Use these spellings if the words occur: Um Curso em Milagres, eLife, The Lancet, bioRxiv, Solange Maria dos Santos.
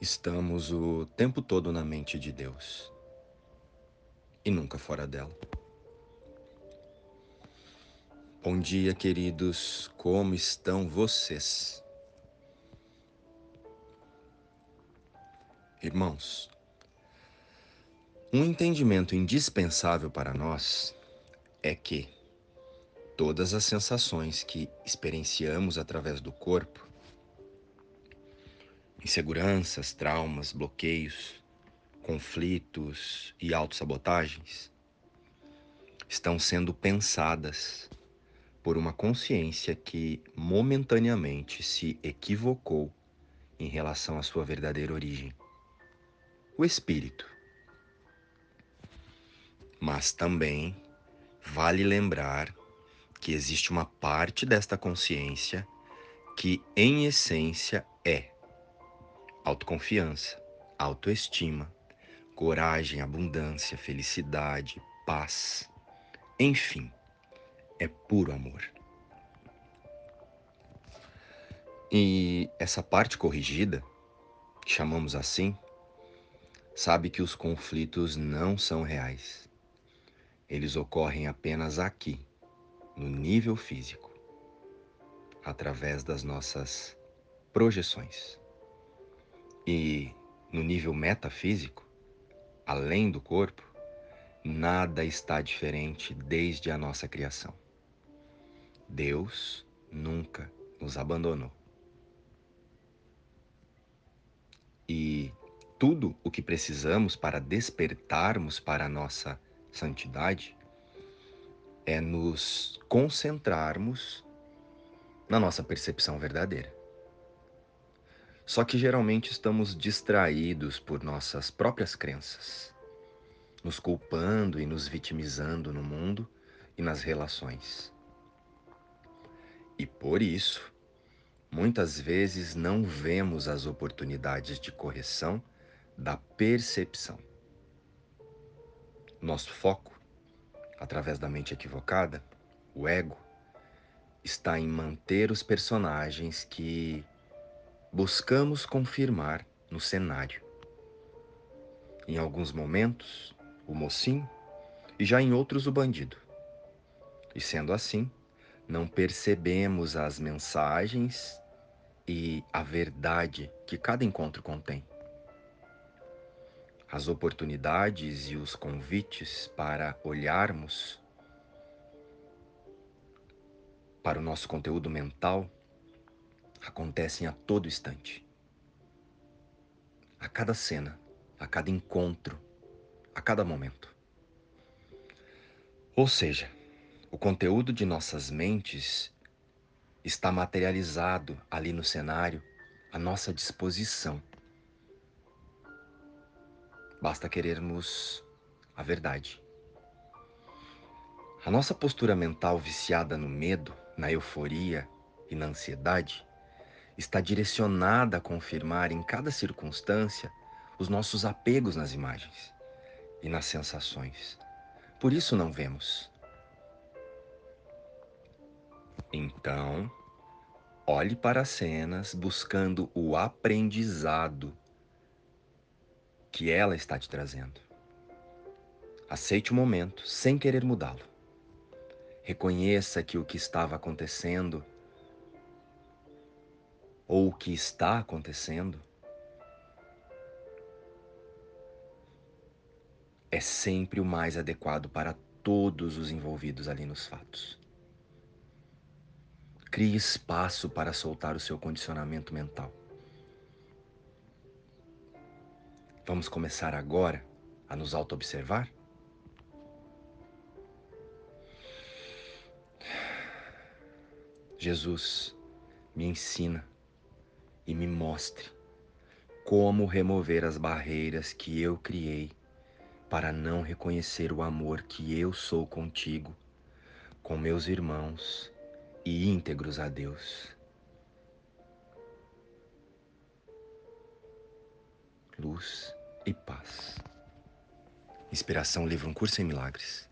Estamos o tempo todo na mente de Deus e nunca fora dela. Bom dia, queridos. Como estão vocês? Irmãos, um entendimento indispensável para nós é que todas as sensações que experienciamos através do corpo, inseguranças, traumas, bloqueios, conflitos e autossabotagens, estão sendo pensadas por uma consciência que momentaneamente se equivocou em relação à sua verdadeira origem, o espírito. Mas também vale lembrar que existe uma parte desta consciência que, em essência, é autoconfiança, autoestima, coragem, abundância, felicidade, paz, enfim. É puro amor. E essa parte corrigida, que chamamos assim, sabe que os conflitos não são reais. Eles ocorrem apenas aqui, no nível físico, através das nossas projeções. E no nível metafísico, além do corpo, nada está diferente desde a nossa criação. Deus nunca nos abandonou. E tudo o que precisamos para despertarmos para a nossa santidade é nos concentrarmos na nossa percepção verdadeira. Só que geralmente estamos distraídos por nossas próprias crenças, nos culpando e nos vitimizando no mundo e nas relações. E por isso, muitas vezes não vemos as oportunidades de correção da percepção. Nosso foco, através da mente equivocada, o ego, está em manter os personagens que buscamos confirmar no cenário. Em alguns momentos, o mocinho e já em outros o bandido. E sendo assim, não percebemos as mensagens e a verdade que cada encontro contém. As oportunidades e os convites para olharmos para o nosso conteúdo mental acontecem a todo instante. A cada cena, a cada encontro, a cada momento. Ou seja, o conteúdo de nossas mentes está materializado ali no cenário, à nossa disposição. Basta querermos a verdade. A nossa postura mental viciada no medo, na euforia e na ansiedade está direcionada a confirmar em cada circunstância os nossos apegos nas imagens e nas sensações. Por isso não vemos. Então, olhe para as cenas buscando o aprendizado que ela está te trazendo. Aceite o momento sem querer mudá-lo. Reconheça que o que estava acontecendo ou o que está acontecendo é sempre o mais adequado para todos os envolvidos ali nos fatos. Crie espaço para soltar o seu condicionamento mental. Vamos começar agora a nos auto-observar? Jesus, me ensina e me mostre como remover as barreiras que eu criei para não reconhecer o amor que eu sou contigo, com meus irmãos e íntegros a Deus. Luz e paz. Inspiração, livro Um Curso em Milagres.